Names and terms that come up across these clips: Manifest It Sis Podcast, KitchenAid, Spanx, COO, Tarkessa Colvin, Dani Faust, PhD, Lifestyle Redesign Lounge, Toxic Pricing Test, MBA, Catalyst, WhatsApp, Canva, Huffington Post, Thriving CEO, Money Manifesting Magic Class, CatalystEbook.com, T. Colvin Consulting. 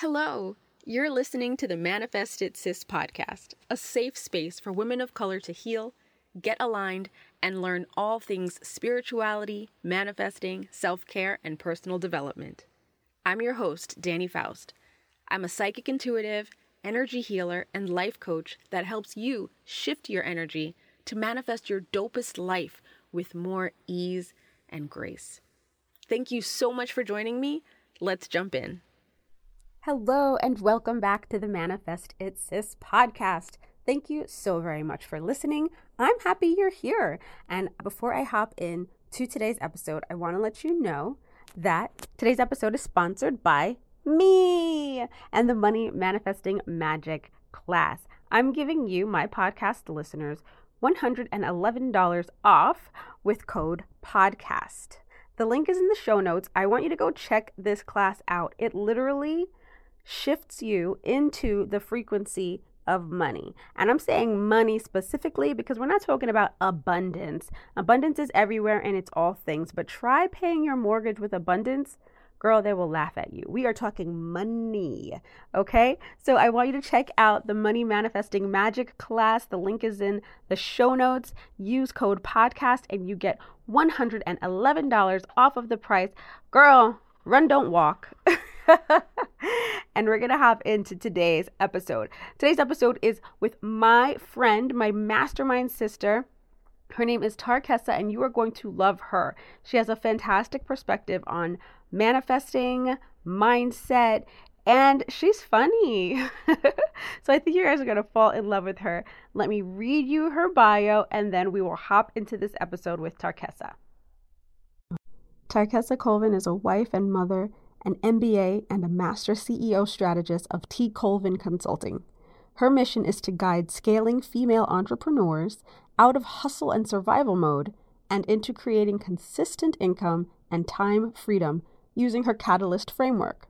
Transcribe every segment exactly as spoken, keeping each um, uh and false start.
Hello! You're listening to the Manifest It Sis Podcast, a safe space for women of color to heal, get aligned, and learn all things spirituality, manifesting, self-care, and personal development. I'm your host, Dani Faust. I'm a psychic intuitive, energy healer, and life coach that helps you shift your energy to manifest your dopest life with more ease and grace. Thank you so much for joining me. Let's jump in. Hello and welcome back to the Manifest It Sis podcast. Thank you so very much for listening. I'm happy you're here. And before I hop in to today's episode, I want to let you know that today's episode is sponsored by me and the Money Manifesting Magic Class. I'm giving you, my podcast listeners, one hundred eleven dollars off with code PODCAST. The link is in the show notes. I want you to go check this class out. It literally shifts you into the frequency of money. And I'm saying money specifically because we're not talking about abundance. Abundance is everywhere and it's all things, but try paying your mortgage with abundance. Girl, they will laugh at you. We are talking money, okay? So I want you to check out the Money Manifesting Magic Class. The link is in the show notes. Use code PODCAST and you get one hundred eleven dollars off of the price. Girl, run, don't walk. And we're going to hop into today's episode. Today's episode is with my friend, my mastermind sister. Her name is Tarkessa, and you are going to love her. She has a fantastic perspective on manifesting, mindset, and she's funny. So I think you guys are going to fall in love with her. Let me read you her bio, and then we will hop into this episode with Tarkessa. Tarkessa Colvin is a wife and mother, an M B A, and a master C E O strategist of T. Colvin Consulting. Her mission is to guide scaling female entrepreneurs out of hustle and survival mode and into creating consistent income and time freedom using her Catalyst framework.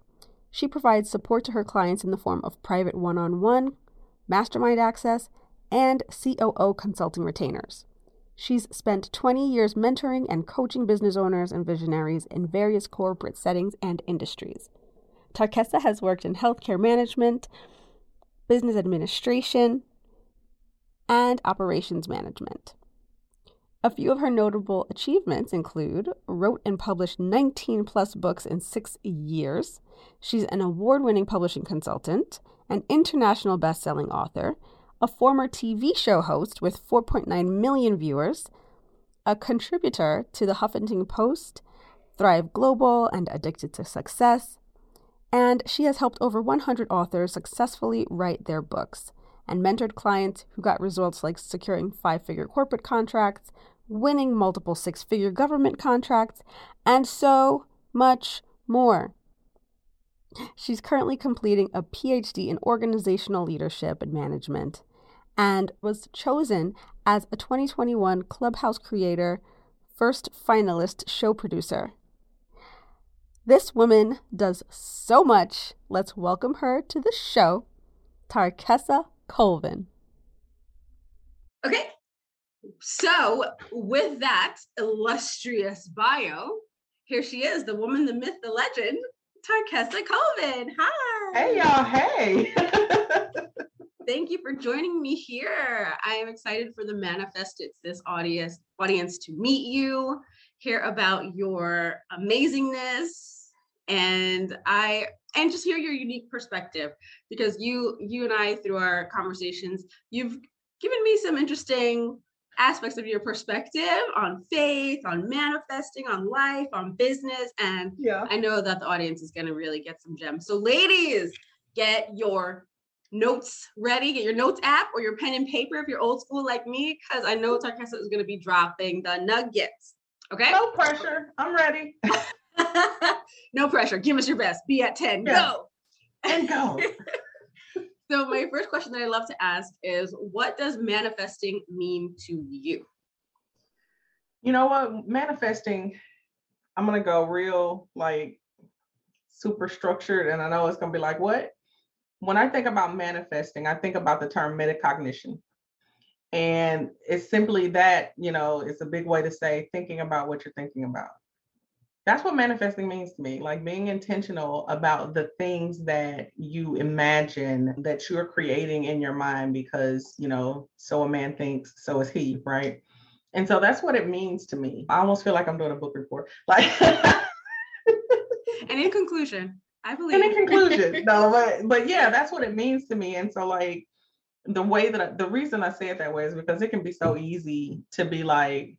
She provides support to her clients in the form of private one-on-one, mastermind access, and C O O consulting retainers. She's spent twenty years mentoring and coaching business owners and visionaries in various corporate settings and industries. Tarkessa has worked in healthcare management, business administration, and operations management. A few of her notable achievements include wrote and published nineteen plus books in six years. She's an award-winning publishing consultant, an international best-selling author, a former T V show host with four point nine million viewers, a contributor to the Huffington Post, Thrive Global, and Addicted to Success, and she has helped over one hundred authors successfully write their books and mentored clients who got results like securing five-figure corporate contracts, winning multiple six-figure government contracts, and so much more. She's currently completing a P H D in organizational leadership and management and was chosen as a twenty twenty-one Clubhouse Creator First Finalist Show Producer. This woman does so much. Let's welcome her to the show, Tarkessa Colvin. Okay, so with that illustrious bio, here she is, the woman, the myth, the legend, Tarkessa Colvin. Hi. Hey, y'all. Hey. Thank you for joining me here. I am excited for the Manifest It Sis audience, audience to meet you, hear about your amazingness, and I and just hear your unique perspective, because you you and I, through our conversations, you've given me some interesting aspects of your perspective on faith, on manifesting, on life, on business, and yeah. I know that the audience is going to really get some gems. So ladies, get your notes ready, get your notes app or your pen and paper if you're old school like me, because I know Tarkessa is going to be dropping the nuggets. Okay? No pressure. I'm ready. No pressure. Give us your best. Be at ten. Yes. Go. And go. So my first question that I love to ask is, what does manifesting mean to you? You know what? Manifesting, I'm going to go real, like, super structured. And I know it's going to be like, what? When I think about manifesting, I think about the term metacognition. And it's simply that, you know, it's a big way to say thinking about what you're thinking about. That's what manifesting means to me, like being intentional about the things that you imagine that you're creating in your mind, because, you know, so a man thinks, so is he, right? And so that's what it means to me. I almost feel like I'm doing a book report. Like, and in conclusion, I believe. And in conclusion, no, but, but yeah, that's what it means to me. And so like the way that, I, the reason I say it that way is because it can be so easy to be like,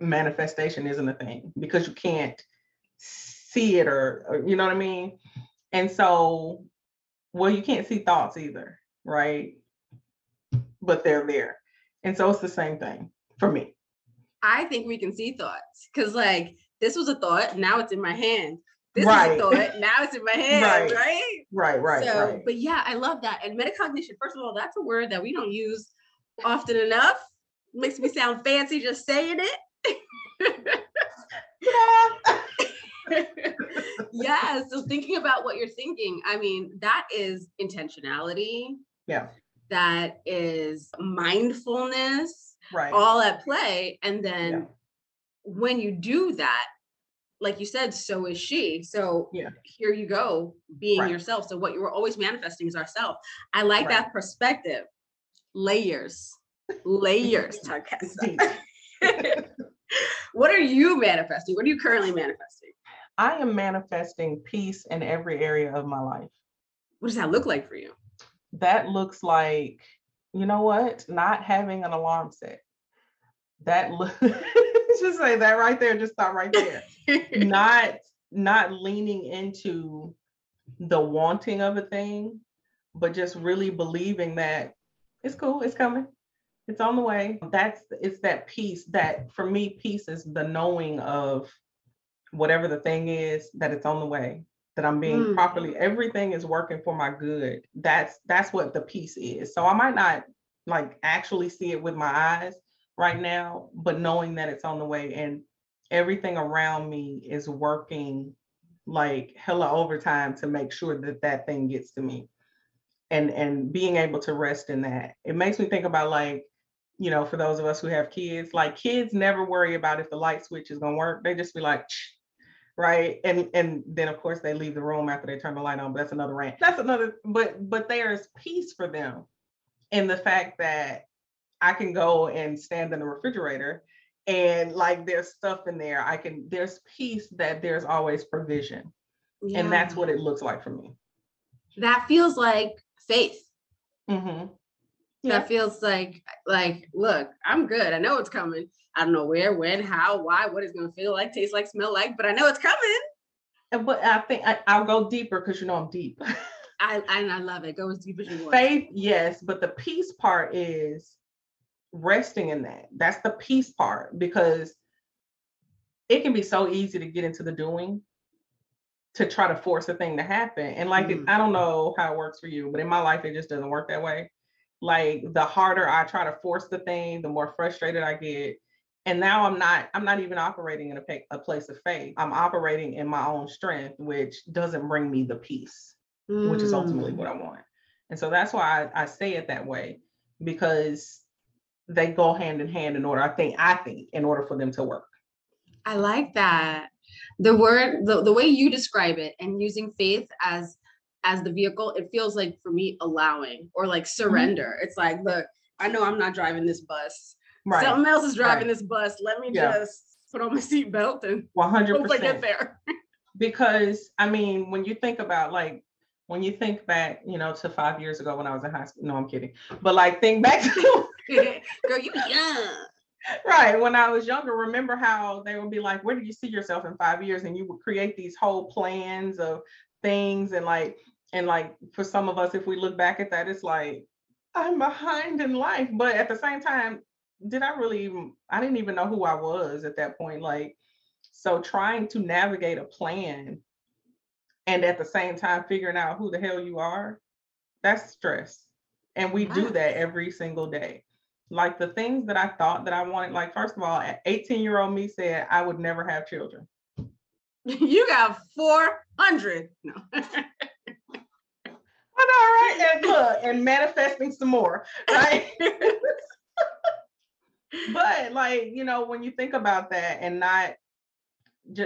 manifestation isn't a thing because you can't see it or, or you know what I mean? And so, well, you can't see thoughts either, right? But they're there. And so it's the same thing for me. I think we can see thoughts because like, this was a thought, now it's in my hand. This right. is a thought, now it's in my hand, right? Right, right, right. So, right. But yeah, I love that. And metacognition, first of all, that's a word that we don't use often enough. Makes me sound fancy just saying it. Yeah. So thinking about what you're thinking, I mean, that is intentionality. Yeah. That is mindfulness. Right. All at play. And then yeah. when you do that, like you said, so is she. So yeah. here you go, being right. yourself. So what you were always manifesting is ourself. I like right. that perspective. Layers. Layers, Tarkessa. What are you manifesting? What are you currently manifesting? I am manifesting peace in every area of my life. What does that look like for you? That looks like, you know what? Not having an alarm set. That look, just say that right there. Just stop right there. not, not leaning into the wanting of a thing, but just really believing that it's cool. It's coming. It's on the way. That's, it's that peace that for me, peace is the knowing of whatever the thing is, that it's on the way, that I'm being mm. properly, everything is working for my good. That's, that's what the peace is. So I might not like actually see it with my eyes right now, but knowing that it's on the way and everything around me is working like hella overtime to make sure that that thing gets to me. And, and being able to rest in that. It makes me think about like, you know, for those of us who have kids, like kids never worry about if the light switch is going to work. They just be like, right. And and then of course they leave the room after they turn the light on, but that's another rant. That's another, but, but there's peace for them in the fact that I can go and stand in the refrigerator and like there's stuff in there. I can, there's peace that there's always provision. Yeah. And that's what it looks like for me. That feels like faith. Mm-hmm. Yeah. That feels like, like, look, I'm good. I know it's coming. I don't know where, when, how, why, what it's going to feel like, taste like, smell like, but I know it's coming. And but I think I, I'll go deeper because you know I'm deep. I, I I love it. Go as deep as you want. Faith, yes, but the peace part is resting in that. That's the peace part because it can be so easy to get into the doing. To try to force a thing to happen. And like, mm. I don't know how it works for you, but in my life, it just doesn't work that way. Like the harder I try to force the thing, the more frustrated I get. And now I'm not, I'm not even operating in a, pe- a place of faith. I'm operating in my own strength, which doesn't bring me the peace, mm. which is ultimately what I want. And so that's why I, I say it that way, because they go hand in hand in order. I think, I think in order for them to work. I like that. The word, the, the way you describe it and using faith as, as the vehicle, it feels like for me, allowing or like surrender. Mm-hmm. It's like, look, I know I'm not driving this bus. Right. Something else is driving right. this bus. Let me yeah. just put on my seatbelt and one hundred percent hope I get there. Because I mean, when you think about like, when you think back, you know, to five years ago when I was in high school, no, I'm kidding. But like think back to girl, you young. Right. When I was younger, remember how they would be like, where do you see yourself in five years? And you would create these whole plans of things. And like, and like for some of us, if we look back at that, it's like, I'm behind in life. But at the same time, did I really even, I didn't even know who I was at that point. Like, so trying to navigate a plan and at the same time figuring out who the hell you are, that's stress. And we do that every single day. Like the things that I thought that I wanted, like, first of all, at eighteen year old me said, I would never have children. You got four hundred. No. I know, right? And look, and manifesting some more, right? But like, you know, when you think about that and not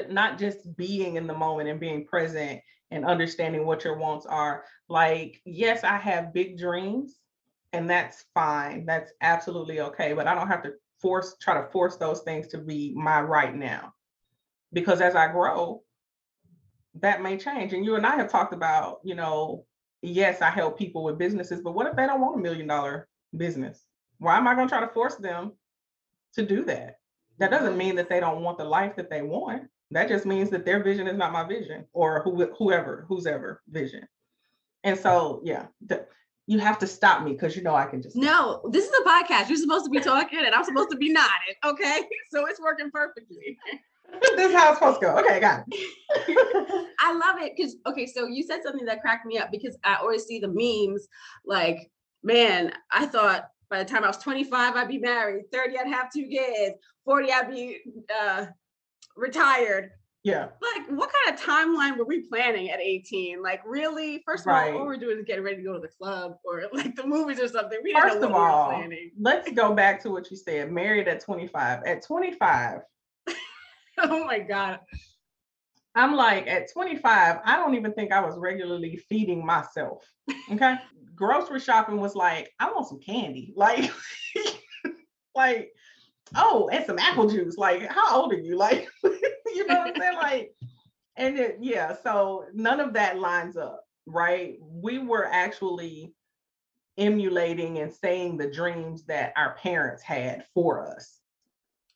not just being in the moment and being present and understanding what your wants are. Like, yes, I have big dreams, and that's fine. That's absolutely okay. But I don't have to force, try to force those things to be my right now, because as I grow, that may change. And you and I have talked about, you know, yes, I help people with businesses, but what if they don't want a million dollar business? Why am I going to try to force them to do that? That doesn't mean that they don't want the life that they want. That just means that their vision is not my vision, or who, whoever, who's ever vision. And so, yeah, the, you have to stop me, because you know I can just. No, this is a podcast. You're supposed to be talking and I'm supposed to be nodding. Okay, so it's working perfectly. This is how it's supposed to go. Okay, got it. I love it, because okay, so you said something that cracked me up, because I always see the memes like, man, I thought by the time I was twenty-five, I'd be married. thirty, I'd have two kids. forty, I'd be uh, retired. Yeah. Like, what kind of timeline were we planning at eighteen? Like, really? First of right. all, all we're doing is getting ready to go to the club or like the movies or something. We didn't First know what of all, we were planning. Let's go back to what you said. Married at twenty-five. At twenty-five. Oh my God. I'm like, at twenty-five, I don't even think I was regularly feeding myself. Okay. Grocery shopping was like, I want some candy. Like, like, oh, and some apple juice. Like, how old are you? Like, you know what I'm saying? Like, and it, yeah, so none of that lines up, right? We were actually emulating and saying the dreams that our parents had for us.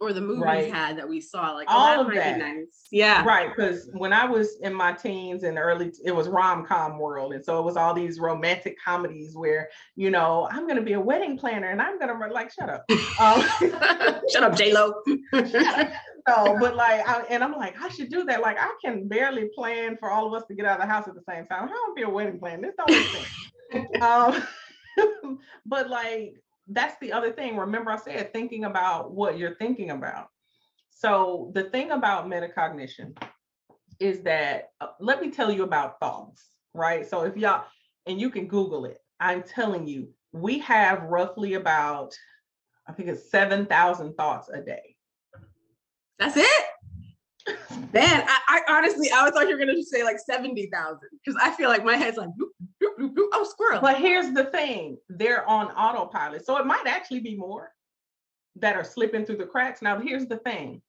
Or the movies right. had that we saw, like all of that. Nice. Yeah, right. Because when I was in my teens and early, it was rom-com world, and so it was all these romantic comedies where, you know, I'm gonna be a wedding planner and I'm gonna like shut up, um, shut up, J Lo. No, but like, I, and I'm like, I should do that. Like, I can barely plan for all of us to get out of the house at the same time. How am I gonna be a wedding planner? This don't make sense. um, but like. That's the other thing. Remember, I said thinking about what you're thinking about. So the thing about metacognition is that uh, let me tell you about thoughts, right? So if y'all, and you can Google it, I'm telling you, we have roughly about, I think it's seven thousand thoughts a day. That's it? Man, I, I honestly, I thought you were going to say like seventy thousand, because I feel like my head's like, boop, boop, boop, boop, oh, squirrel. But here's the thing, they're on autopilot. So it might actually be more that are slipping through the cracks. Now, here's the thing,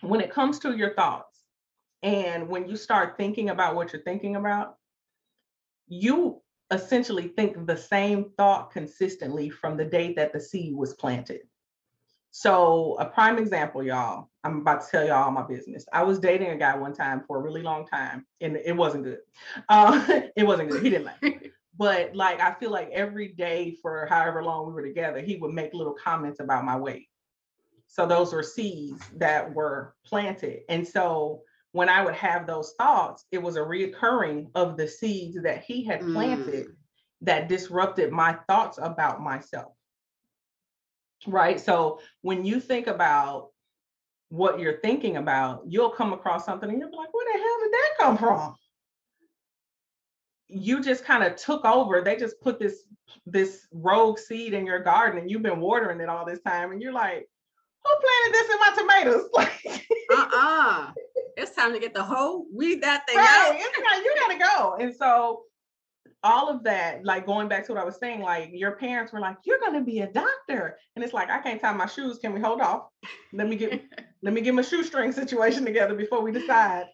when it comes to your thoughts and when you start thinking about what you're thinking about, you essentially think the same thought consistently from the day that the seed was planted. So a prime example, y'all, I'm about to tell y'all my business. I was dating a guy one time for a really long time, and it wasn't good. Uh, it wasn't good. He didn't like it. But like, I feel like every day for however long we were together, he would make little comments about my weight. So those were seeds that were planted. And so when I would have those thoughts, it was a reoccurring of the seeds that he had planted mm. that disrupted my thoughts about myself. Right. So when you think about what you're thinking about, you'll come across something and you'll be like, where the hell did that come from? You just kind of took over. They just put this this rogue seed in your garden and you've been watering it all this time. And you're like, who planted this in my tomatoes? Like, uh-uh. It's time to get the hoe, weed that thing right. out. It's like, you got to go. And so all of that, like going back to what I was saying, like your parents were like, you're going to be a doctor. And it's like, I can't tie my shoes. Can we hold off? Let me get, let me get my shoestring situation together before we decide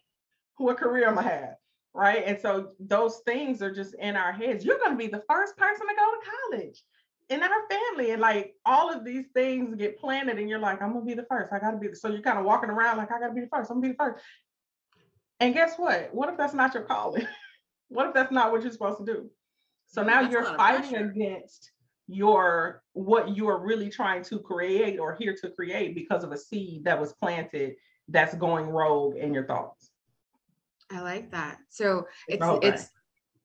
what career I'm going to have. Right. And so those things are just in our heads. You're going to be the first person to go to college in our family. And like all of these things get planted and you're like, I'm going to be the first. I got to be. The, so you're kind of walking around like, I got to be the first. I'm going to be the first. And guess what? What if that's not your calling? What if that's not what you're supposed to do? So now that's you're fighting against your what you are really trying to create or here to create because of a seed that was planted that's going rogue in your thoughts. I like that. So it's it's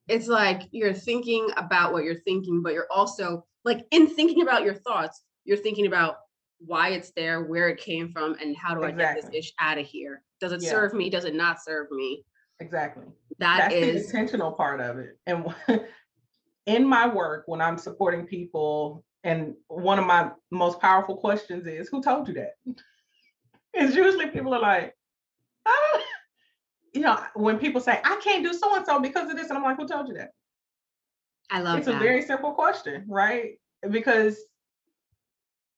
it's like you're thinking about what you're thinking, but you're also like in thinking about your thoughts, you're thinking about why it's there, where it came from, and how do I exactly. get this ish out of here? Does it yeah. serve me? Does it not serve me? Exactly. That That's is the intentional part of it. And in my work, when I'm supporting people, and one of my most powerful questions is, who told you that? It's usually people are like, I don't, you know, when people say, I can't do so-and-so because of this. And I'm like, who told you that? I love it's that. It's a very simple question, right? Because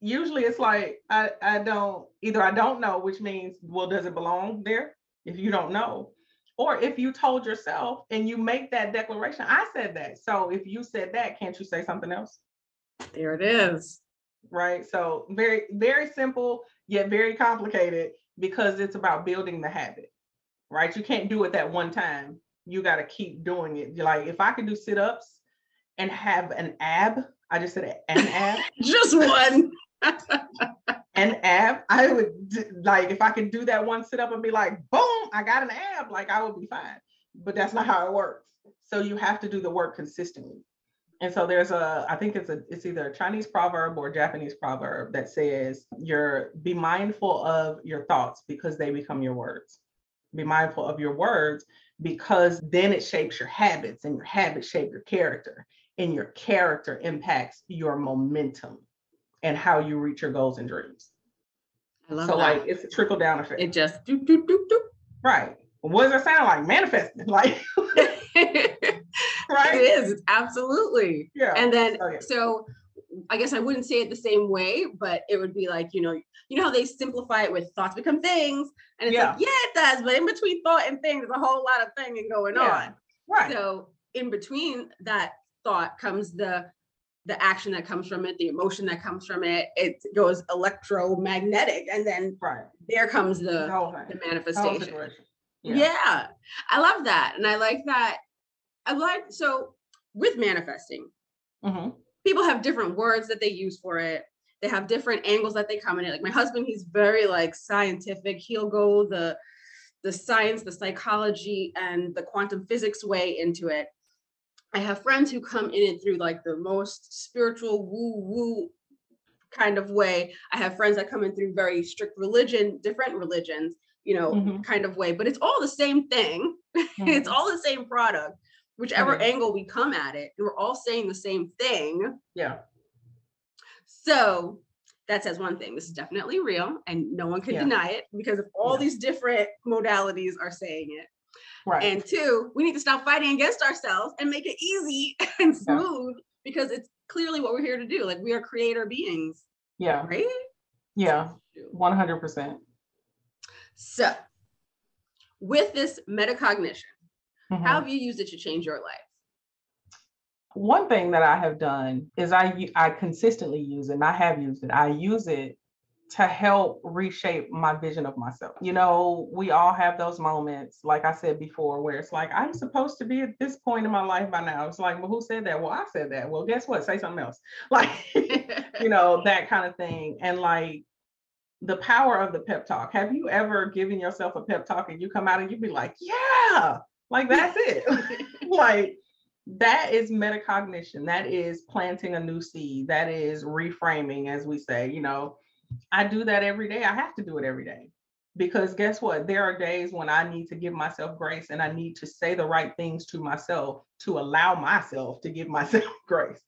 usually it's like, I, I don't, either I don't know, which means, well, does it belong there? If you don't know, or if you told yourself and you make that declaration, I said that. So if you said that, can't you say something else? There it is. Right. So very, very simple, yet very complicated, because it's about building the habit, right? You can't do it that one time. You got to keep doing it. You're like, if I could do sit-ups and have an ab, I just said an ab. Just one. An ab, I would d- like, if I could do that one sit up and be like, boom, I got an ab, like I would be fine. But that's not how it works. So you have to do the work consistently. And so there's a, I think it's a, it's either a Chinese proverb or a Japanese proverb that says, you're be mindful of your thoughts because they become your words. Be mindful of your words because then it shapes your habits, and your habits shape your character, and your character impacts your momentum and how you reach your goals and dreams. I love so that. Like, it's a trickle down effect. It just doop, doop, doop, doop. Right. What does it sound like? Manifesting. Like, right? It is. Absolutely. Yeah. And then, oh, yeah. So I guess I wouldn't say it the same way, but it would be like, you know, you know how they simplify it with thoughts become things. And it's yeah. like, yeah, it does. But in between thought and thing, there's a whole lot of thing going yeah. on. Right. So in between that thought comes the the action that comes from it, the emotion that comes from it, it goes electromagnetic. And then right. there comes the, the, the manifestation. The yeah. yeah. I love that. And I like that. I like, so with manifesting, mm-hmm. people have different words that they use for it. They have different angles that they come in it. Like my husband, he's very like scientific. He'll go the, the science, the psychology, and the quantum physics way into it. I have friends who come in it through like the most spiritual woo-woo kind of way. I have friends that come in through very strict religion, different religions, you know, mm-hmm. kind of way, but it's all the same thing. Mm-hmm. It's all the same product, whichever mm-hmm. angle we come at it, and we're all saying the same thing. Yeah. So that says one thing, this is definitely real and no one can yeah. deny it because if all yeah. these different modalities are saying it. Right. And two, we need to stop fighting against ourselves and make it easy and smooth yeah. because it's clearly what we're here to do. Like we are creator beings. Yeah. Right? Yeah. one hundred percent. So with this metacognition, mm-hmm. how have you used it to change your life? One thing that I have done is I, I consistently use it, and I have used it. I use it to help reshape my vision of myself. You know, we all have those moments, like I said before, where it's like, I'm supposed to be at this point in my life by now. It's like, well, who said that? Well, I said that. Well, guess what? Say something else. Like, you know, that kind of thing. And like the power of the pep talk. Have you ever given yourself a pep talk and you come out and you'd be like, yeah, like that's it. Like that is metacognition. That is planting a new seed. That is reframing, as we say, you know, I do that every day. I have to do it every day because guess what? There are days when I need to give myself grace and I need to say the right things to myself to allow myself to give myself grace,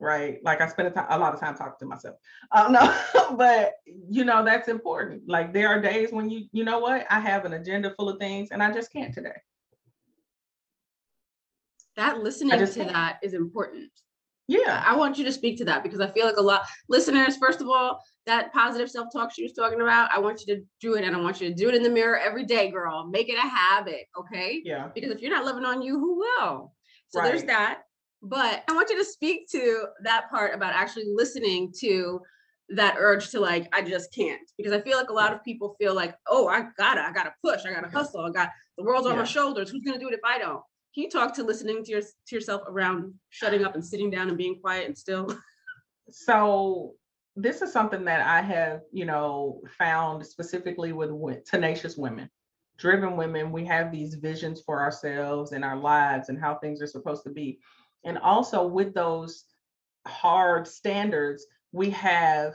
right? Like I spend a, t- a lot of time talking to myself. Um, no, but you know, that's important. Like there are days when you, you know what? I have an agenda full of things and I just can't today. That listening to can't. That is important. Yeah, I want you to speak to that because I feel like a lot listeners, first of all, that positive self-talk she was talking about, I want you to do it and I want you to do it in the mirror every day, girl. Make it a habit, okay? Yeah. Because if you're not living on you, who will? So right. there's that. But I want you to speak to that part about actually listening to that urge to like, I just can't. Because I feel like a lot of people feel like, oh, I gotta, I gotta push, I gotta hustle, I got the world's yeah. on my shoulders. Who's gonna do it if I don't? Can you talk to listening to, your, to yourself around shutting up and sitting down and being quiet and still? So this is something that I have, you know, found specifically with tenacious women, driven women. We have these visions for ourselves and our lives and how things are supposed to be. And also with those hard standards, we have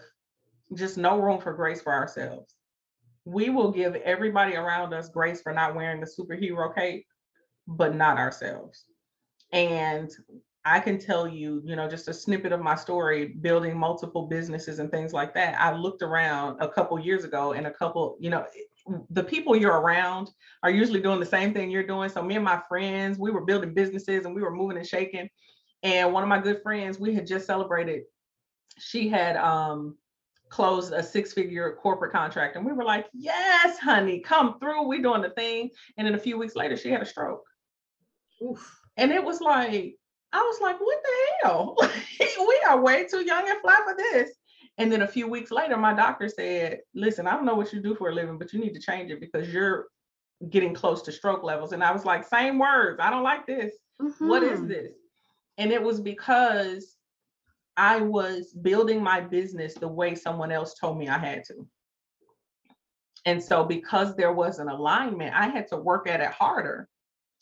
just no room for grace for ourselves. We will give everybody around us grace for not wearing the superhero cape, but not ourselves. And I can tell you, you know, just a snippet of my story, building multiple businesses and things like that. I looked around a couple years ago and a couple, you know, the people you're around are usually doing the same thing you're doing. So me and my friends, we were building businesses and we were moving and shaking. And one of my good friends, we had just celebrated. She had um, closed a six-figure corporate contract. And we were like, yes, honey, come through. We're doing the thing. And then a few weeks later, she had a stroke. Oof. And it was like, I was like, what the hell? We are way too young and fly for this. And then a few weeks later, my doctor said, listen, I don't know what you do for a living, but you need to change it because you're getting close to stroke levels. And I was like, same words. I don't like this. Mm-hmm. What is this? And it was because I was building my business the way someone else told me I had to. And so because there was an alignment, I had to work at it harder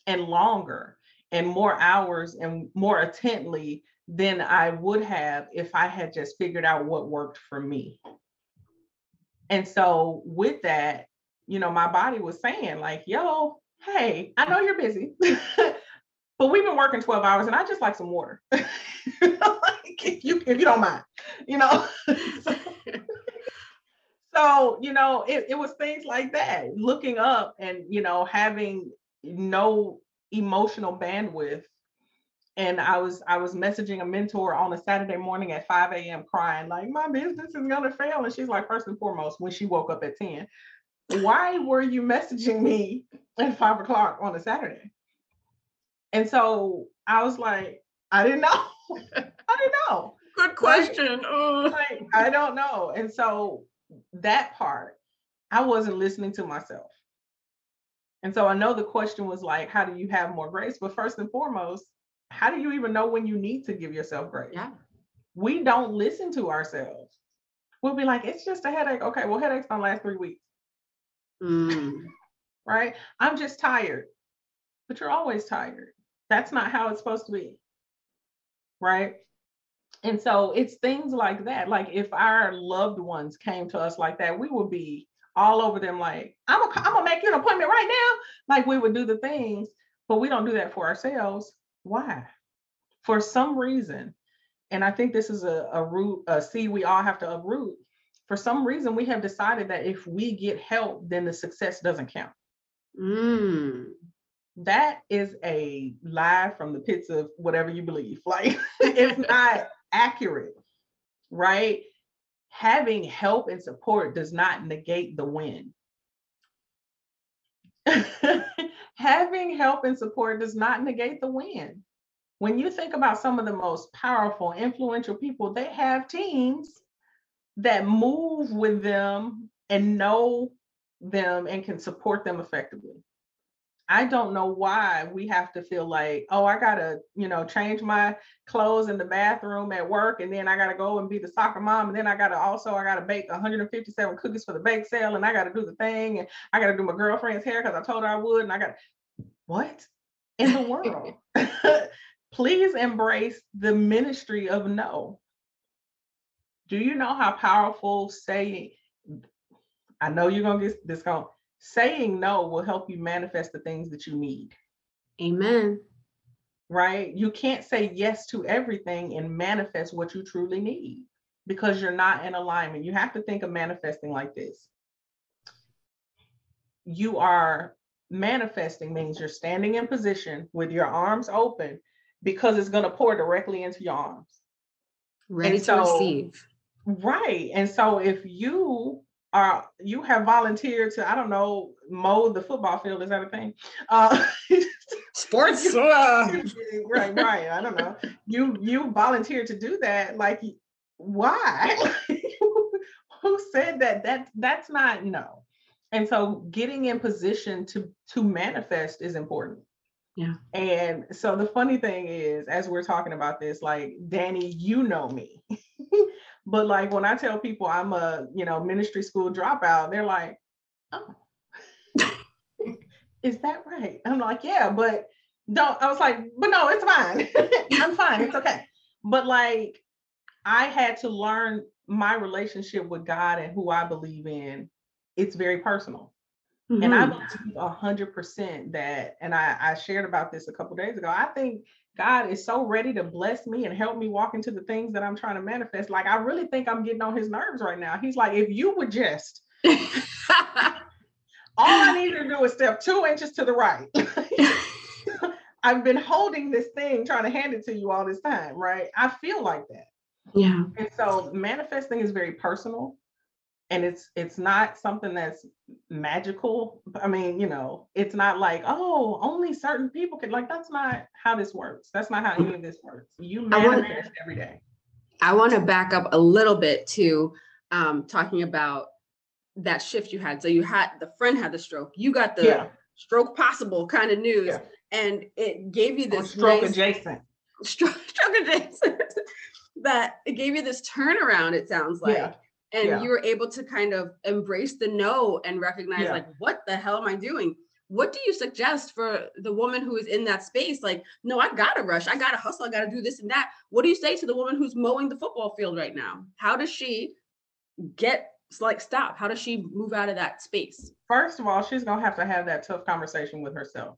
and longer and more hours and more intently than I would have if I had just figured out what worked for me. And so with that, you know, my body was saying like, yo, hey, I know you're busy, but we've been working twelve hours and I just like some water. Like, if you, if you don't mind, you know. so, so, you know, it, it was things like that, looking up and, you know, having no emotional bandwidth. And I was I was messaging a mentor on a Saturday morning at five a.m. crying, like, my business is going to fail. And she's like, first and foremost, when she woke up at ten, why were you messaging me at five o'clock on a Saturday? And so I was like, I didn't know. I didn't know. Good question. Like, like, I don't know. And so that part, I wasn't listening to myself. And so I know the question was like, how do you have more grace? But first and foremost, how do you even know when you need to give yourself grace? Yeah. We don't listen to ourselves. We'll be like, it's just a headache. Okay, well, headaches don't last three weeks. Mm. Right? I'm just tired. But you're always tired. That's not how it's supposed to be. Right? And so it's things like that. Like if our loved ones came to us like that, we would be all over them like, I'm a, I'm going to make you an appointment right now. Like we would do the things, but we don't do that for ourselves. Why? For some reason, and I think this is a, a root, a seed we all have to uproot. For some reason, we have decided that if we get help, then the success doesn't count. Mm. That is a lie from the pits of whatever you believe. Like, it's not accurate, right? Having help and support does not negate the win. Having help and support does not negate the win. When you think about some of the most powerful, influential people, they have teams that move with them and know them and can support them effectively. I don't know why we have to feel like, oh, I gotta, you know, change my clothes in the bathroom at work, and then I gotta go and be the soccer mom, and then I gotta also I gotta bake one hundred fifty-seven cookies for the bake sale, and I gotta do the thing, and I gotta do my girlfriend's hair because I told her I would, and I gotta what in the world? Please embrace the ministry of no. Do you know how powerful saying? I know you're gonna get this going. Saying no will help you manifest the things that you need. Amen. Right? You can't say yes to everything and manifest what you truly need because you're not in alignment. You have to think of manifesting like this. You are manifesting means you're standing in position with your arms open because it's going to pour directly into your arms. Ready to receive. Right. And so if you Uh, you have volunteered to, I don't know, mow the football field. Is that a thing? Uh, Sports. you, right, right. I don't know. You you volunteered to do that. Like, why? Who said that? That that's not no. And so getting in position to to manifest is important. Yeah. And so the funny thing is, as we're talking about this, like, Dani, you know me. But like when I tell people I'm a, you know, ministry school dropout, they're like, oh, is that right? I'm like, yeah, but don't, I was like, but no, it's fine. I'm fine. It's okay. But like, I had to learn my relationship with God and who I believe in. It's very personal. Mm-hmm. And I believe a hundred percent that, and I, I shared about this a couple days ago. I think God is so ready to bless me and help me walk into the things that I'm trying to manifest. Like, I really think I'm getting on his nerves right now. He's like, if you would just, all I need to do is step two inches to the right. I've been holding this thing, trying to hand it to you all this time, right? I feel like that. Yeah. And so manifesting is very personal, and it's it's not something that's magical. I mean, you know, it's not like, oh, only certain people can, like, that's not how this works. That's not how any of this works. You manifest every day. I want to back up a little bit to um, talking about that shift you had. So you had, the friend had the stroke, you got the yeah. stroke possible kind of news, yeah. and it gave you this or stroke nice, adjacent, stroke, stroke adjacent, that it gave you this turnaround, it sounds like. Yeah. And yeah. you were able to kind of embrace the no and recognize yeah. like, what the hell am I doing? What do you suggest for the woman who is in that space? Like, no, I got to rush. I got to hustle. I got to do this and that. What do you say to the woman who's mowing the football field right now? How does she get, like, stop? How does she move out of that space? First of all, she's going to have to have that tough conversation with herself,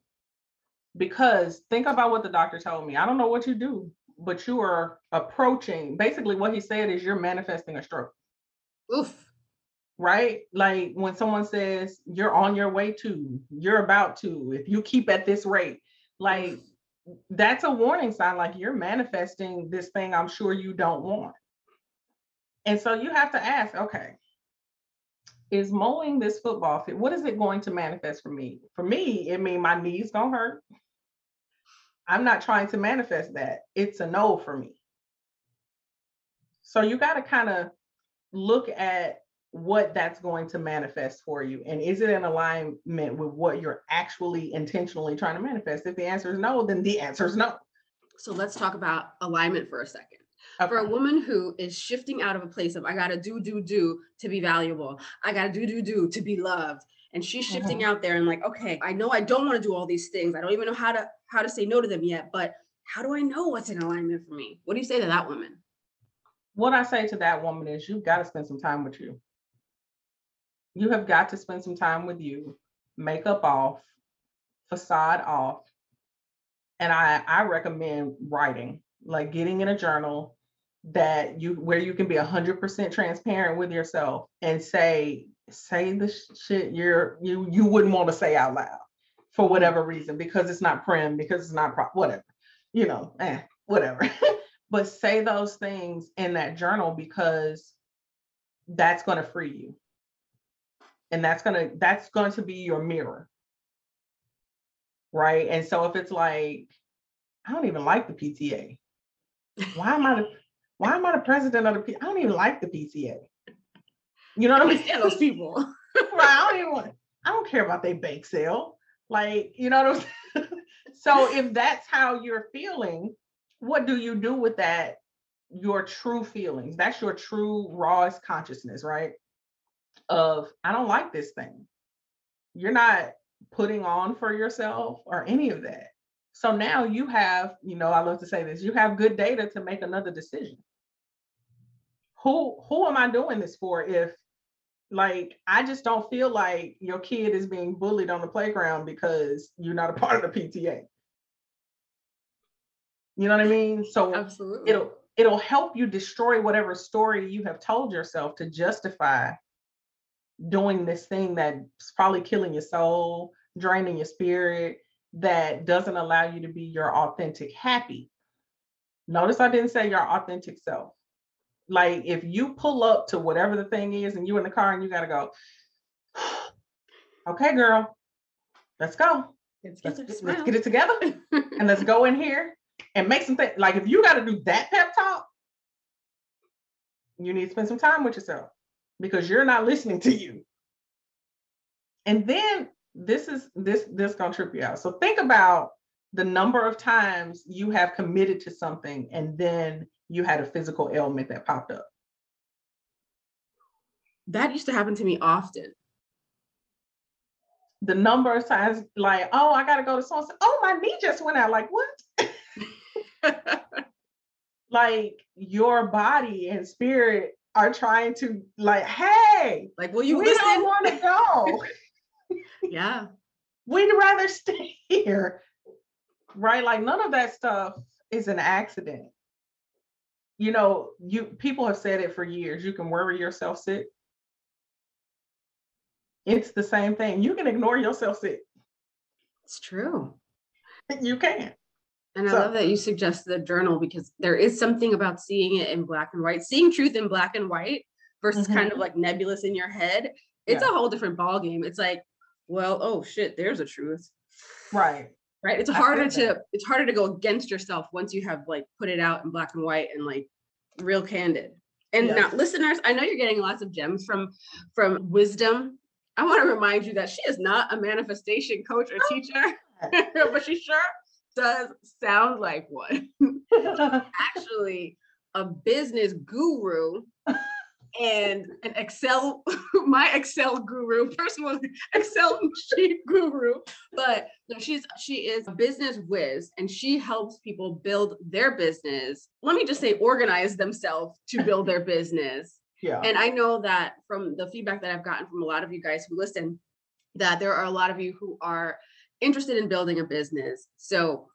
because think about what the doctor told me. I don't know what you do, but you are approaching, basically what he said is, you're manifesting a stroke. Oof. Right? Like when someone says you're on your way to, you're about to, if you keep at this rate, like that's a warning sign, like you're manifesting this thing I'm sure you don't want. And so you have to ask, okay, is mowing this football field, what is it going to manifest for me? For me, it means my knees gonna hurt. I'm not trying to manifest that. It's a no for me. So you got to kind of look at what that's going to manifest for you. And is it in alignment with what you're actually intentionally trying to manifest? If the answer is no, then the answer is no. So let's talk about alignment for a second. Okay. For a woman who is shifting out of a place of, I got to do, do, do to be valuable. I got to do, do, do to be loved. And she's shifting mm-hmm. out there and like, okay, I know I don't want to do all these things. I don't even know how to, how to say no to them yet, but how do I know what's in alignment for me? What do you say to that woman? What I say to that woman is, you've got to spend some time with you. You have got to spend some time with you, makeup off, facade off. And I, I recommend writing, like getting in a journal that you, where you can be one hundred percent transparent with yourself and say, say the shit you're, you, you wouldn't want to say out loud for whatever reason, because it's not prim, because it's not pro- whatever, you know, eh, whatever. But say those things in that journal, because that's going to free you. And that's going to, that's going to be your mirror. Right. And so if it's like, I don't even like the P T A. Why am I, the, why am I the president of the P T A? I don't even like the P T A. You know what I mean? Those people. Right. I don't even want, I don't care about their bake sale. Like, you know what I'm saying? So if that's how you're feeling, what do you do with that? Your true feelings. That's your true rawest consciousness, right? Of, I don't like this thing. You're not putting on for yourself or any of that. So now you have, you know, I love to say this, you have good data to make another decision. Who, who am I doing this for? If like, I just don't feel like your kid is being bullied on the playground because you're not a part of the P T A. You know what I mean? So Absolutely. it'll, it'll help you destroy whatever story you have told yourself to justify doing this thing that's probably killing your soul, draining your spirit, that doesn't allow you to be your authentic happy. Notice I didn't say your authentic self. Like if you pull up to whatever the thing is and you in the car and you got to go, okay, girl, let's go. Let's get, let's, let's get it together and let's go in here and make some things. Like if you got to do that pep talk, you need to spend some time with yourself, because you're not listening to you. And then this is, this, this gonna trip you out. So think about the number of times you have committed to something and then you had a physical ailment that popped up. That used to happen to me often. The number of times, like, oh, I gotta go to so and so. Oh, my knee just went out. Like, what? Like your body and spirit are trying to like, hey, like, will you we listen? Don't want to go. Yeah. We'd rather stay here. Right. Like none of that stuff is an accident. You know, you people have said it for years. You can worry yourself sick. It's the same thing. You can ignore yourself sick. It's true. You can. And so, I love that you suggested a journal, because there is something about seeing it in black and white, seeing truth in black and white versus mm-hmm. kind of like nebulous in your head. It's yeah. a whole different ball game. It's like, well, oh shit, there's a truth. Right. Right. It's I harder to, it's harder to go against yourself once you have like put it out in black and white and like real candid. And yes. now listeners, I know you're getting lots of gems from, from wisdom. I want to remind you that she is not a manifestation coach or teacher, but she sure does sound like one. She's actually a business guru and an Excel, my Excel guru, personal Excel sheet guru. But no, she's she is a business whiz, and she helps people build their business. Let me just say, organize themselves to build their business. Yeah. And I know that from the feedback that I've gotten from a lot of you guys who listen, that there are a lot of you who are interested in building a business. So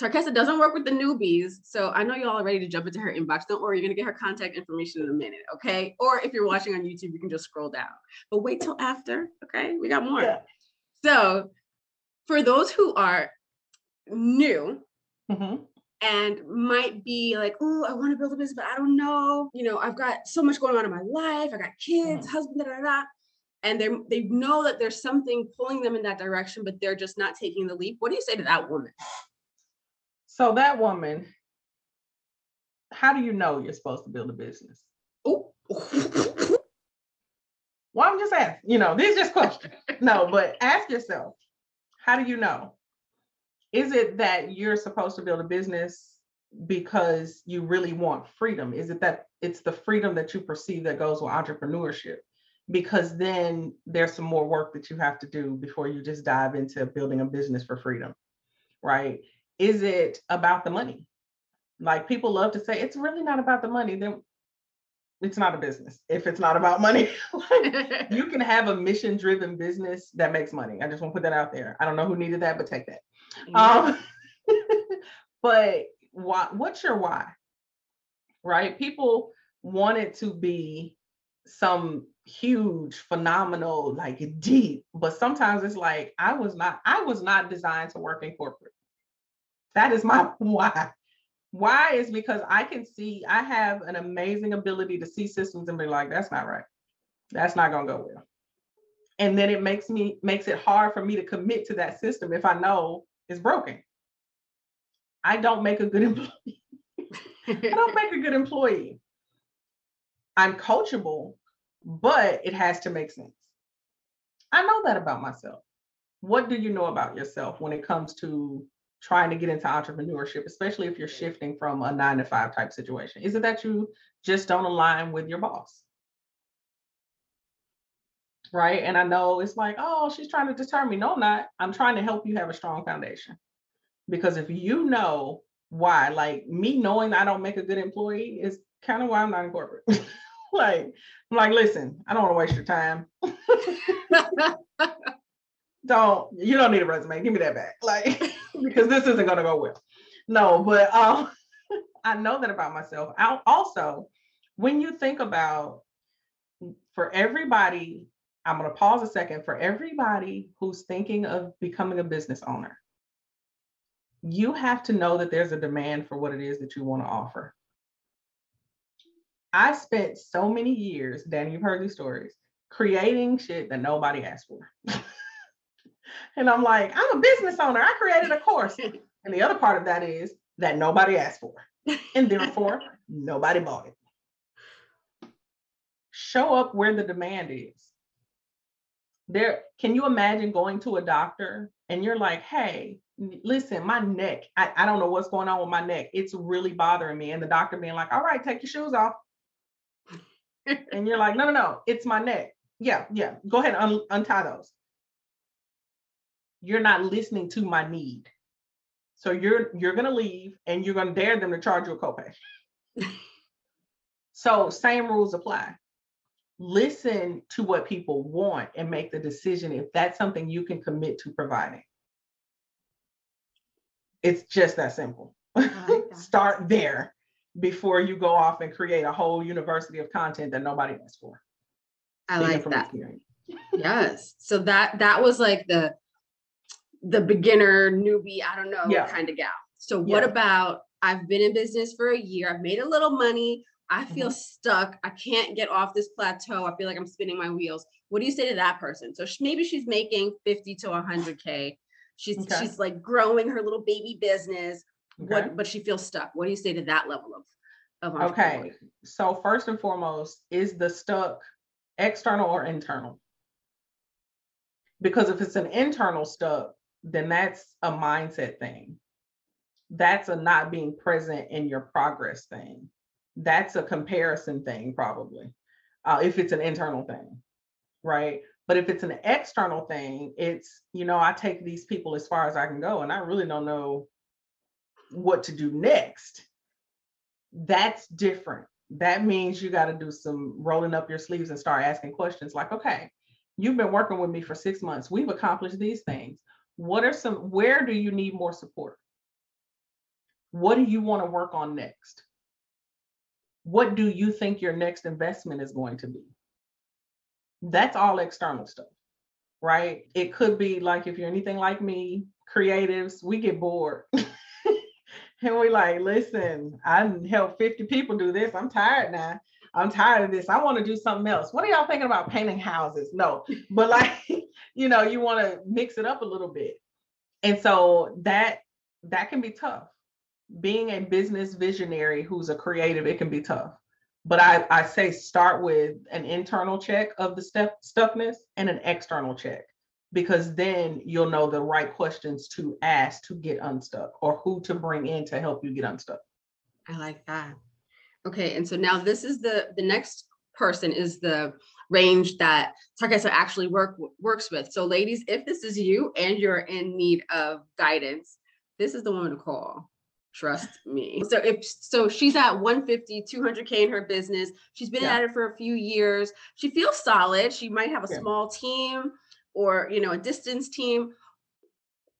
Tarkessa doesn't work with the newbies. So I know y'all are ready to jump into her inbox. Don't worry, you're going to get her contact information in a minute. Okay. Or if you're watching on YouTube, you can just scroll down, but wait till after. Okay. We got more. Yeah. So for those who are new, mm-hmm. and might be like, oh, I want to build a business, but I don't know. You know, I've got so much going on in my life. I got kids, mm-hmm. husband, da, da, da. And they they know that there's something pulling them in that direction, but they're just not taking the leap. What do you say to that woman? So that woman, how do you know you're supposed to build a business? Oh, well, I'm just asking. You know, these are just questions. No, but ask yourself, how do you know? Is it that you're supposed to build a business because you really want freedom? Is it that it's the freedom that you perceive that goes with entrepreneurship? Because then there's some more work that you have to do before you just dive into building a business for freedom, right? Is it about the money? Like people love to say, it's really not about the money. Then it's not a business. If it's not about money, like, you can have a mission-driven business that makes money. I just want to put that out there. I don't know who needed that, but take that. Yeah. Um, but why, what's your why, right? People want it to be some huge, phenomenal, like deep, but sometimes it's like, I was not, I was not designed to work in corporate. That is my why. Why is because I can see, I have an amazing ability to see systems and be like, that's not right. That's not going to go well. And then it makes me, makes it hard for me to commit to that system if I know it's broken. I don't make a good employee. I don't make a good employee. I'm coachable, but it has to make sense. I know that about myself. What do you know about yourself when it comes to trying to get into entrepreneurship, especially if you're shifting from a nine to five type situation? Is it that you just don't align with your boss? Right. And I know it's like, oh, she's trying to deter me. No, I'm not. I'm trying to help you have a strong foundation. Because if you know why, like me knowing I don't make a good employee is kind of why I'm not in corporate. Like, I'm like, listen, I don't want to waste your time. Don't, you don't need a resume. Give me that back. Like, because this isn't going to go well. No, but um, I know that about myself. I also, when you think about, for everybody, I'm going to pause a second. For everybody who's thinking of becoming a business owner, you have to know that there's a demand for what it is that you want to offer. I spent so many years, Dani, you've heard these stories, creating shit that nobody asked for. And I'm like, I'm a business owner. I created a course. And the other part of that is that nobody asked for. And therefore, nobody bought it. Show up where the demand is. There, can you imagine going to a doctor and you're like, hey, listen, my neck, I, I don't know what's going on with my neck. It's really bothering me. And the doctor being like, all right, take your shoes off. And you're like, no, no, no, it's my neck. Yeah, yeah, go ahead and un- untie those. You're not listening to my need. So you're you're going to leave and you're going to dare them to charge you a copay. So same rules apply. Listen to what people want and make the decision if that's something you can commit to providing. It's just that simple. Like that. Start there before you go off and create a whole university of content that nobody asked for. I like that. Yes. So that, that was like the, the beginner newbie, I don't know, yeah. kind of gal. So what yeah. about, I've been in business for a year. I've made a little money. I feel mm-hmm. stuck. I can't get off this plateau. I feel like I'm spinning my wheels. What do you say to that person? So she, maybe she's making fifty to a hundred K. She's, okay. she's like growing her little baby business. Okay. What, but she feels stuck. What do you say to that level of, of okay. So first and foremost, is the stuck external or internal? Because if it's an internal stuck, then that's a mindset thing. That's a not being present in your progress thing. That's a comparison thing, probably, uh, if it's an internal thing, right? But if it's an external thing, it's, you know, I take these people as far as I can go, and I really don't know what to do next. That's different. That means you got to do some rolling up your sleeves and start asking questions like, okay, you've been working with me for six months. We've accomplished these things. What are some, where do you need more support? What do you want to work on next? What do you think your next investment is going to be? That's all external stuff, right? It could be like, if you're anything like me, creatives, we get bored. And we like, listen, I helped fifty people do this. I'm tired now. I'm tired of this. I want to do something else. What are y'all thinking about painting houses? No, but like, you know, you want to mix it up a little bit. And so that, that can be tough. Being a business visionary who's a creative, it can be tough. But I, I say start with an internal check of the stuff, stuffness and an external check, because then you'll know the right questions to ask to get unstuck, or who to bring in to help you get unstuck. I like that. Okay. And so now this is the, the next person is the range that Tarkessa actually work, works with. So ladies, if this is you and you're in need of guidance, this is the woman to call. Trust me. So if, so she's at one fifty, two hundred K in her business. She's been yeah. at it for a few years. She feels solid. She might have a yeah. small team, or, you know, a distance team.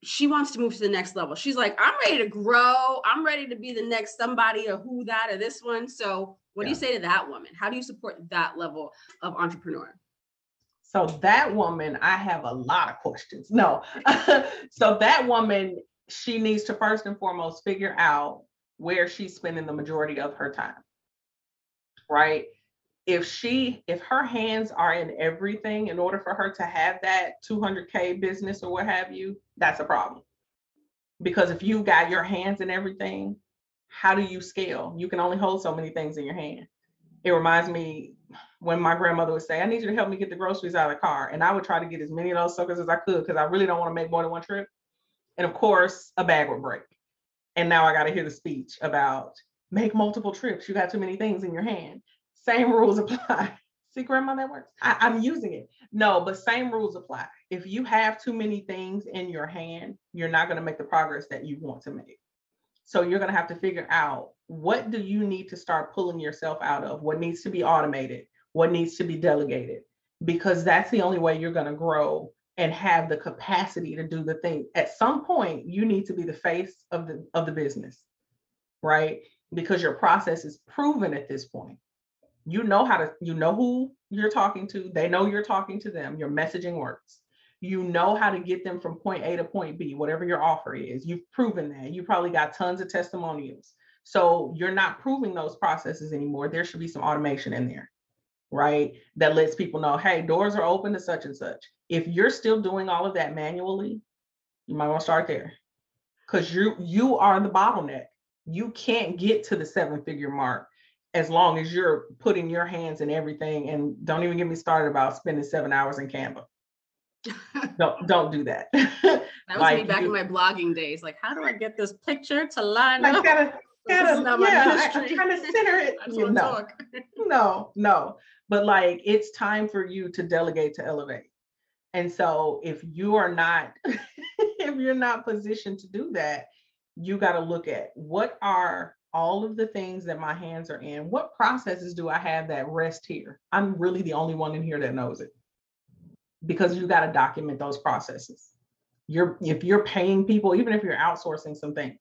She wants to move to the next level. She's like, I'm ready to grow. I'm ready to be the next somebody, or who, that, or this one. So what yeah. do you say to that woman? How do you support that level of entrepreneur? So that woman, I have a lot of questions. No. So that woman, she needs to first and foremost figure out where she's spending the majority of her time, right? If she, if her hands are in everything in order for her to have that two hundred K business or what have you, that's a problem. Because if you got your hands in everything, how do you scale? You can only hold so many things in your hand. It reminds me when my grandmother would say, I need you to help me get the groceries out of the car. And I would try to get as many of those suckers as I could, because I really don't want to make more than one trip. And of course, a bag would break. And now I got to hear the speech about make multiple trips. You got too many things in your hand. Same rules apply. See, grandma, that works. I, I'm using it. No, but same rules apply. If you have too many things in your hand, you're not going to make the progress that you want to make. So you're going to have to figure out, what do you need to start pulling yourself out of? What needs to be automated? What needs to be delegated? Because that's the only way you're going to grow and have the capacity to do the thing. At some point, you need to be the face of the of the business, right? Because your process is proven at this point. You know how to, you know who you're talking to. They know you're talking to them. Your messaging works. You know how to get them from point A to point B, whatever your offer is. You've proven that. You probably got tons of testimonials. So you're not proving those processes anymore. There should be some automation in there, right? That lets people know, hey, doors are open to such and such. If you're still doing all of that manually, you might want to start there, because you you are the bottleneck. You can't get to the seven figure mark as long as you're putting your hands in everything. And don't even get me started about spending seven hours in Canva. don't don't do that. That was like, me back you, in my blogging days. Like, how do I get this picture to line I up? Gotta, gotta, yeah, I, I'm trying to center it. You know, no, no. But like, it's time for you to delegate to elevate. And so if you are not, if you're not positioned to do that, you got to look at, what are all of the things that my hands are in? What processes do I have that rest here? I'm really the only one in here that knows it, because you got to document those processes. You're, if you're paying people, even if you're outsourcing some things,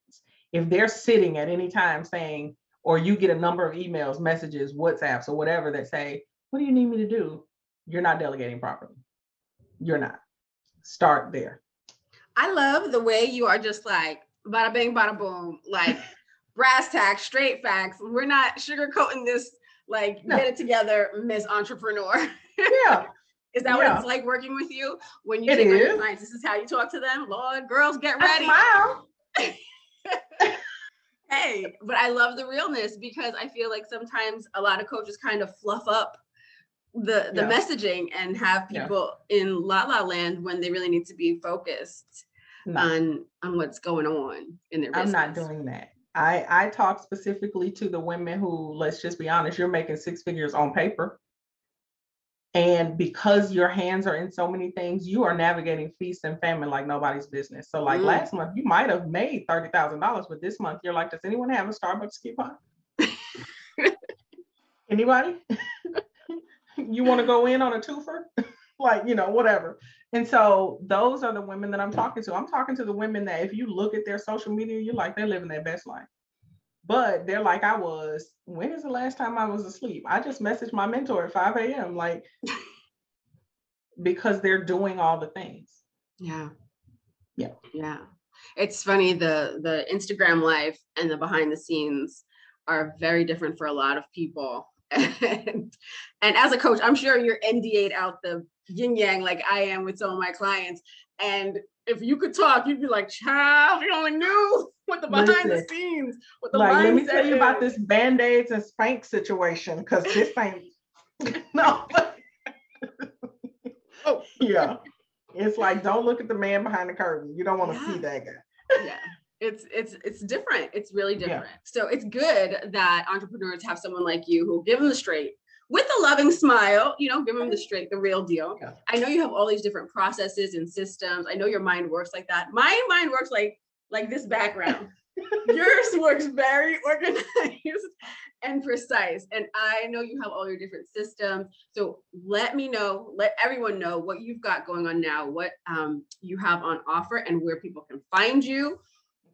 if they're sitting at any time saying, or you get a number of emails, messages, WhatsApps, or whatever that say, what do you need me to do? You're not delegating properly. you're not. Start there. I love the way you are just like, bada bang, bada boom, like brass tacks, straight facts. We're not sugarcoating this, like no. Get it together, Miss Entrepreneur. Yeah. Is that yeah. what it's like working with you? When you do your clients, this is how you talk to them. Lord, girls, get ready. I smile. Hey, but I love the realness, because I feel like sometimes a lot of coaches kind of fluff up the the yeah. messaging and have people yeah. in la la land when they really need to be focused no. on on what's going on in their business. I'm not doing that. I, I talk specifically to the women who, let's just be honest, you're making six figures on paper. And because your hands are in so many things, you are navigating feast and famine like nobody's business. So like mm. last month, you might have made thirty thousand dollars, but this month you're like, does anyone have a Starbucks coupon? Anybody? You want to go in on a twofer? Like, you know, whatever. And so those are the women that I'm talking to. I'm talking to the women that if you look at their social media, you're like, they're living their best life. But they're like, I was, when is the last time I was asleep? I just messaged my mentor at five a.m. Like, because they're doing all the things. Yeah. Yeah. Yeah. It's funny. The, the Instagram life and the behind the scenes are very different for a lot of people. And, and as a coach, I'm sure you're N D A'd out the yin yang like I am with some of my clients. And if you could talk, you'd be like, child, you only knew what the behind Listen, the scenes, what the like, let me tell you about this Band-Aids and Spanx situation, because this ain't no. Oh yeah. It's like, don't look at the man behind the curtain. You don't want to yeah. see that guy. Yeah. It's it's it's different. It's really different. Yeah. So it's good that entrepreneurs have someone like you who give them the straight with a loving smile, you know, give them the straight, the real deal. Yeah. I know you have all these different processes and systems. I know your mind works like that. My mind works like like this background. Yours works very organized and precise. And I know you have all your different systems. So let me know, let everyone know what you've got going on now, what um, you have on offer and where people can find you.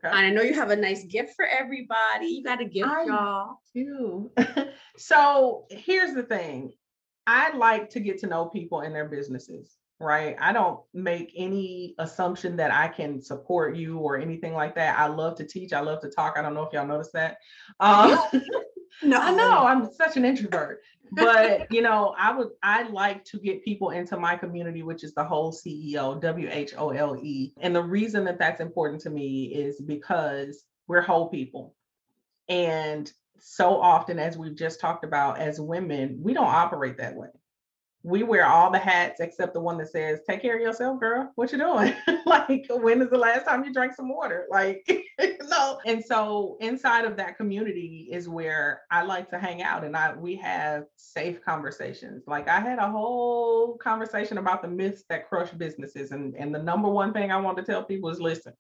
Okay. And I know you have a nice gift for everybody. You got a gift, I y'all. do. So here's the thing. I like to get to know people and their businesses, right? I don't make any assumption that I can support you or anything like that. I love to teach. I love to talk. I don't know if y'all noticed that. Um, no, I know I'm such an introvert, but you know, I would, I like to get people into my community, which is the whole C E O, W H O L E. And the reason that that's important to me is because we're whole people. And so often, as we've just talked about, as women, we don't operate that way. We wear all the hats except the one that says, take care of yourself, girl. What you doing? Like, when is the last time you drank some water? Like, no. And so inside of that community is where I like to hang out, and I we have safe conversations. Like, I had a whole conversation about the myths that crush businesses. And, and the number one thing I want to tell people is, listen,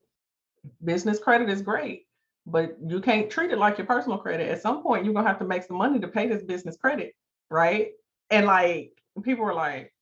business credit is great, but you can't treat it like your personal credit. At some point, you're going to have to make some money to pay this business credit, right? And like, people were like,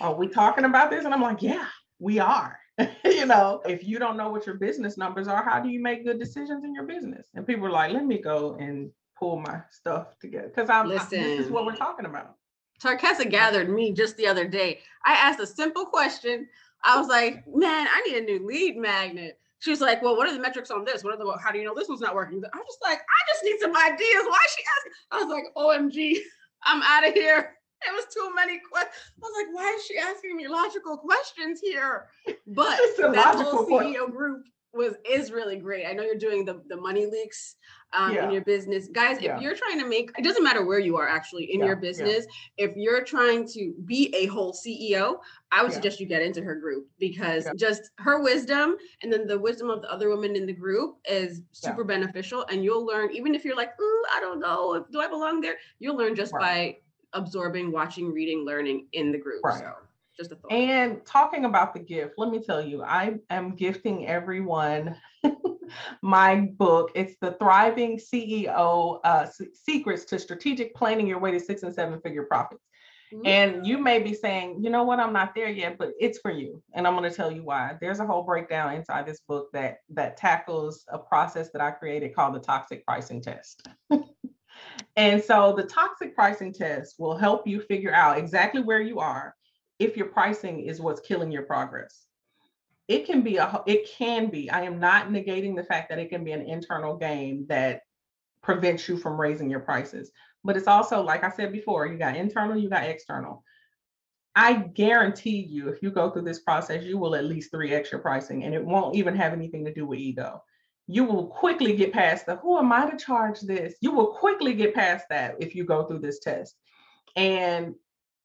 are we talking about this? And I'm like, yeah, we are. You know, if you don't know what your business numbers are, how do you make good decisions in your business? And people were like, let me go and pull my stuff together. Because I'm Listen, I, this is what we're talking about. Tarkessa gathered me just the other day. I asked a simple question. I was like, man, I need a new lead magnet. She was like, well, what are the metrics on this? What are the, how do you know this one's not working? I'm just like, I just need some ideas. Why is she asking? I was like, O M G, I'm out of here. It was too many questions. I was like, why is she asking me logical questions here? But that whole C E O group was is really great. I know you're doing the, the money leaks um, yeah. in your business. Guys, yeah. if you're trying to make, it doesn't matter where you are actually in yeah. your business. Yeah. If you're trying to be a whole C E O, I would yeah. suggest you get into her group, because yeah. just her wisdom and then the wisdom of the other women in the group is super yeah. beneficial. And you'll learn, even if you're like, ooh, I don't know, do I belong there? You'll learn just right. by absorbing, watching, reading, learning in the group. Right. So just a thought. And talking about the gift, let me tell you, I am gifting everyone my book. It's the Thriving C E O uh, Secrets to Strategic Planning Your Way to Six and Seven Figure Profits. Mm-hmm. And you may be saying, you know what, I'm not there yet, but it's for you. And I'm going to tell you why. There's a whole breakdown inside this book that that tackles a process that I created called the Toxic Pricing Test. And so the Toxic Pricing Test will help you figure out exactly where you are if your pricing is what's killing your progress. It can be a, it can be, I am not negating the fact that it can be an internal game that prevents you from raising your prices. But it's also, like I said before, you got internal, you got external. I guarantee you, if you go through this process, you will at least three X your pricing, and it won't even have anything to do with ego. You will quickly get past the, who am I to charge this? You will quickly get past that if you go through this test. And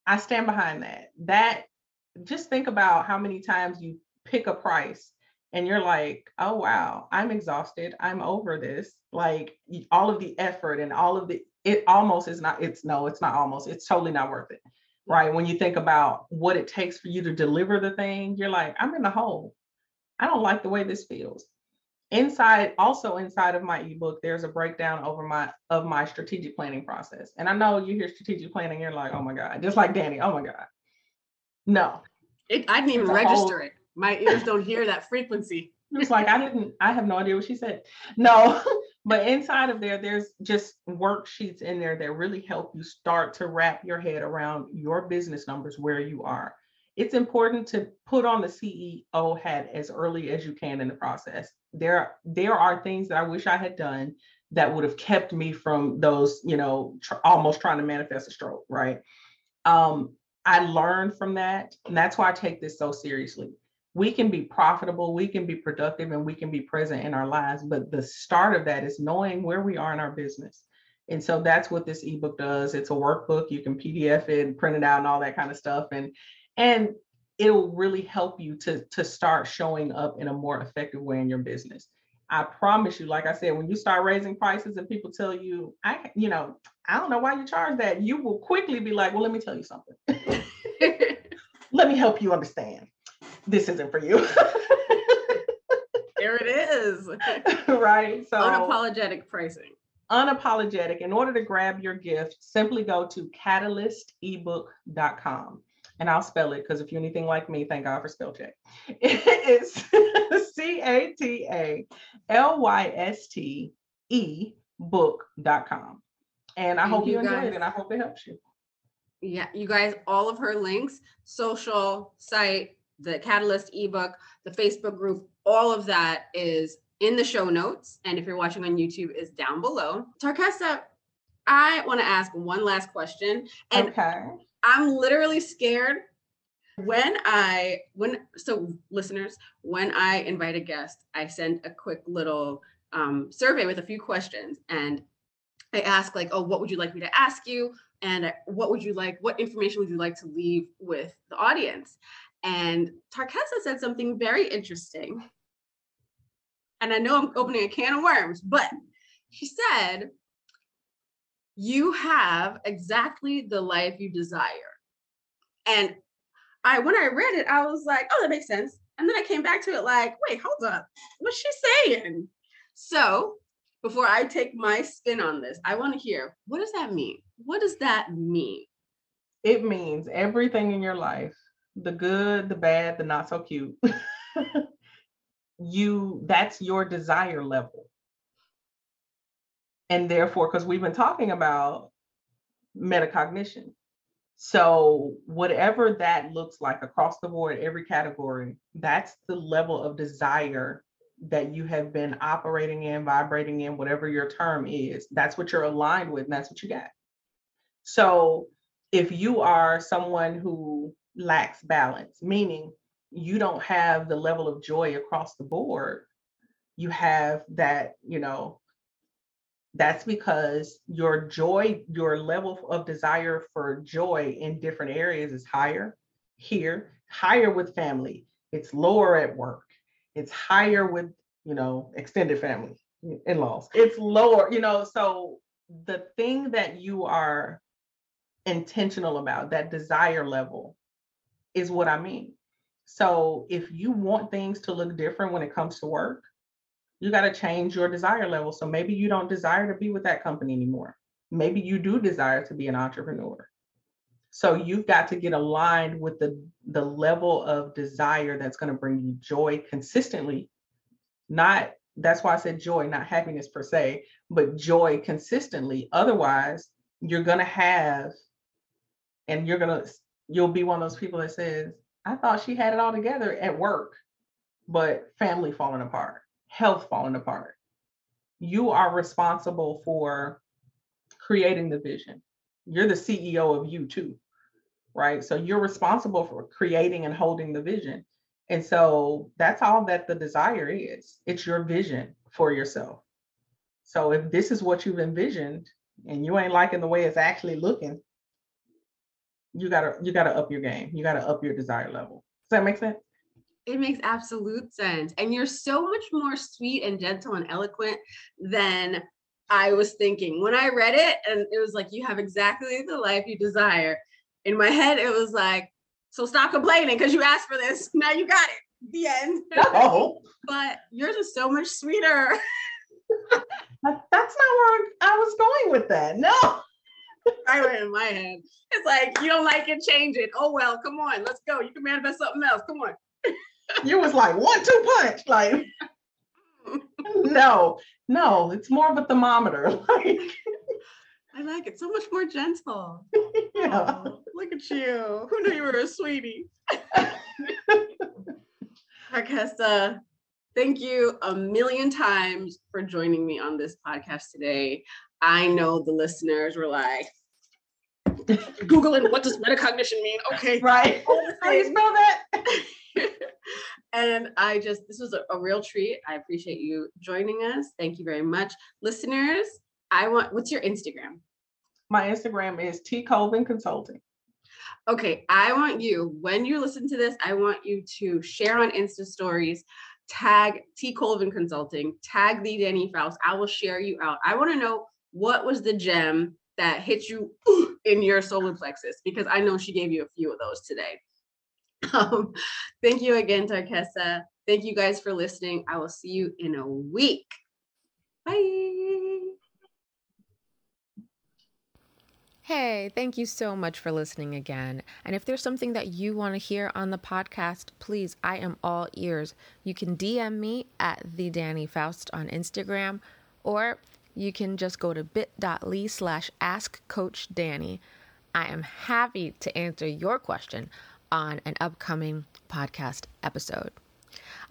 I stand behind that. That, just think about how many times you pick a price and you're like, oh, wow, I'm exhausted. I'm over this. Like, all of the effort and all of the, it almost is not, it's no, it's not almost, it's totally not worth it. Right. When you think about what it takes for you to deliver the thing, you're like, I'm in the hole. I don't like the way this feels. Inside, also inside of my ebook, there's a breakdown over my of my strategic planning process. And I know you hear strategic planning, you're like, oh my God, just like Dani, oh my God. No. It, I didn't even register whole, it. My ears don't hear that frequency. It's like, I didn't, I have no idea what she said. No, but inside of there, there's just worksheets in there that really help you start to wrap your head around your business numbers, where you are. It's important to put on the C E O hat as early as you can in the process. There, there are things that I wish I had done that would have kept me from those, you know, tr- almost trying to manifest a stroke, right? Um, I learned from that, and that's why I take this so seriously. We can be profitable, we can be productive, and we can be present in our lives, but the start of that is knowing where we are in our business. And so that's what this ebook does. It's a workbook. You can P D F it, print it out, and all that kind of stuff. And And it'll really help you to, to start showing up in a more effective way in your business. I promise you, like I said, when you start raising prices and people tell you, I, you know, I don't know why you charge that, you will quickly be like, well, let me tell you something. Let me help you understand. This isn't for you. There it is. Right. So unapologetic pricing. Unapologetic. In order to grab your gift, simply go to catalyst ebook dot com. And I'll spell it, because if you're anything like me, thank God for spell check. It's C A T A L Y S T E book dot com. And I and hope you, you enjoy guys, it, and I hope it helps you. Yeah, you guys, all of her links, social, site, the Catalyst ebook, the Facebook group, all of that is in the show notes. And if you're watching on YouTube, it's down below. Tarkessa, I want to ask one last question. And okay. I'm literally scared when I, when, so listeners, when I invite a guest, I send a quick little um, survey with a few questions, and I ask like, oh, what would you like me to ask you? And what would you like, what information would you like to leave with the audience? And Tarkessa said something very interesting. And I know I'm opening a can of worms, but she said, you have exactly the life you desire. And I, when I read it, I was like, oh, that makes sense. And then I came back to it like, wait, hold up. What's she saying? So before I take my spin on this, I want to hear, what does that mean? What does that mean? It means everything in your life, the good, the bad, the not so cute. You, that's your desire level. And therefore, because we've been talking about metacognition. So whatever that looks like across the board, every category, that's the level of desire that you have been operating in, vibrating in, whatever your term is. That's what you're aligned with, and that's what you got. So if you are someone who lacks balance, meaning you don't have the level of joy across the board, you have that, you know, that's because your joy, your level of desire for joy in different areas is higher here, higher with family. It's lower at work. It's higher with, you know, extended family, in-laws. It's lower, you know, so the thing that you are intentional about, that desire level, is what I mean. So if you want things to look different when it comes to work, you got to change your desire level. So maybe you don't desire to be with that company anymore. Maybe you do desire to be an entrepreneur. So you've got to get aligned with the, the level of desire that's going to bring you joy consistently. Not, that's why I said joy, not happiness per se, but joy consistently. Otherwise, you're going to have, and you're going to you'll be one of those people that says, I thought she had it all together at work, but family falling apart, health falling apart. You are responsible for creating the vision. You're the C E O of you too, right? So you're responsible for creating and holding the vision. And so that's all that the desire is. It's your vision for yourself. So if this is what you've envisioned and you ain't liking the way it's actually looking, you gotta you gotta up your game. You gotta up your desire level. Does that make sense? It makes absolute sense. And you're so much more sweet and gentle and eloquent than I was thinking. When I read it, and it was like, you have exactly the life you desire. In my head, it was like, so stop complaining because you asked for this. Now you got it. The end. Oh. But yours is so much sweeter. That's not where I was going with that. No. Right, right in my head. It's like, you don't like it, change it. Oh, well, come on. Let's go. You can manifest something else. Come on. You was like one, two punch. Like, no, no, it's more of a thermometer. Like, I like it so much more gentle. Yeah. Oh, look at you. Who knew you were a sweetie? Tarkessa, thank you a million times for joining me on this podcast today. I know the listeners were like, Googling what does metacognition mean? Okay. Right. How do you spell that? And I just, this was a, a real treat. I appreciate you joining us. Thank you very much. Listeners, I want, what's your Instagram? My Instagram is T. Colvin Consulting. Okay. I want you, when you listen to this, I want you to share on Insta stories, tag T. Colvin Consulting, tag the Dani Faust. I will share you out. I want to know what was the gem that hit you in your solar plexus, because I know she gave you a few of those today. Um, thank you again, Tarkessa. Thank you guys for listening. I will see you in a week. Bye. Hey, thank you so much for listening again. And if there's something that you want to hear on the podcast, please, I am all ears. You can D M me at the Dani Faust on Instagram, or you can just go to bit.ly slash ask coach Dani. I am happy to answer your question on an upcoming podcast episode.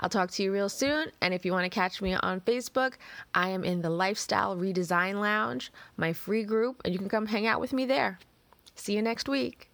I'll talk to you real soon. And if you want to catch me on Facebook, I am in the Lifestyle Redesign Lounge, my free group, and you can come hang out with me there. See you next week.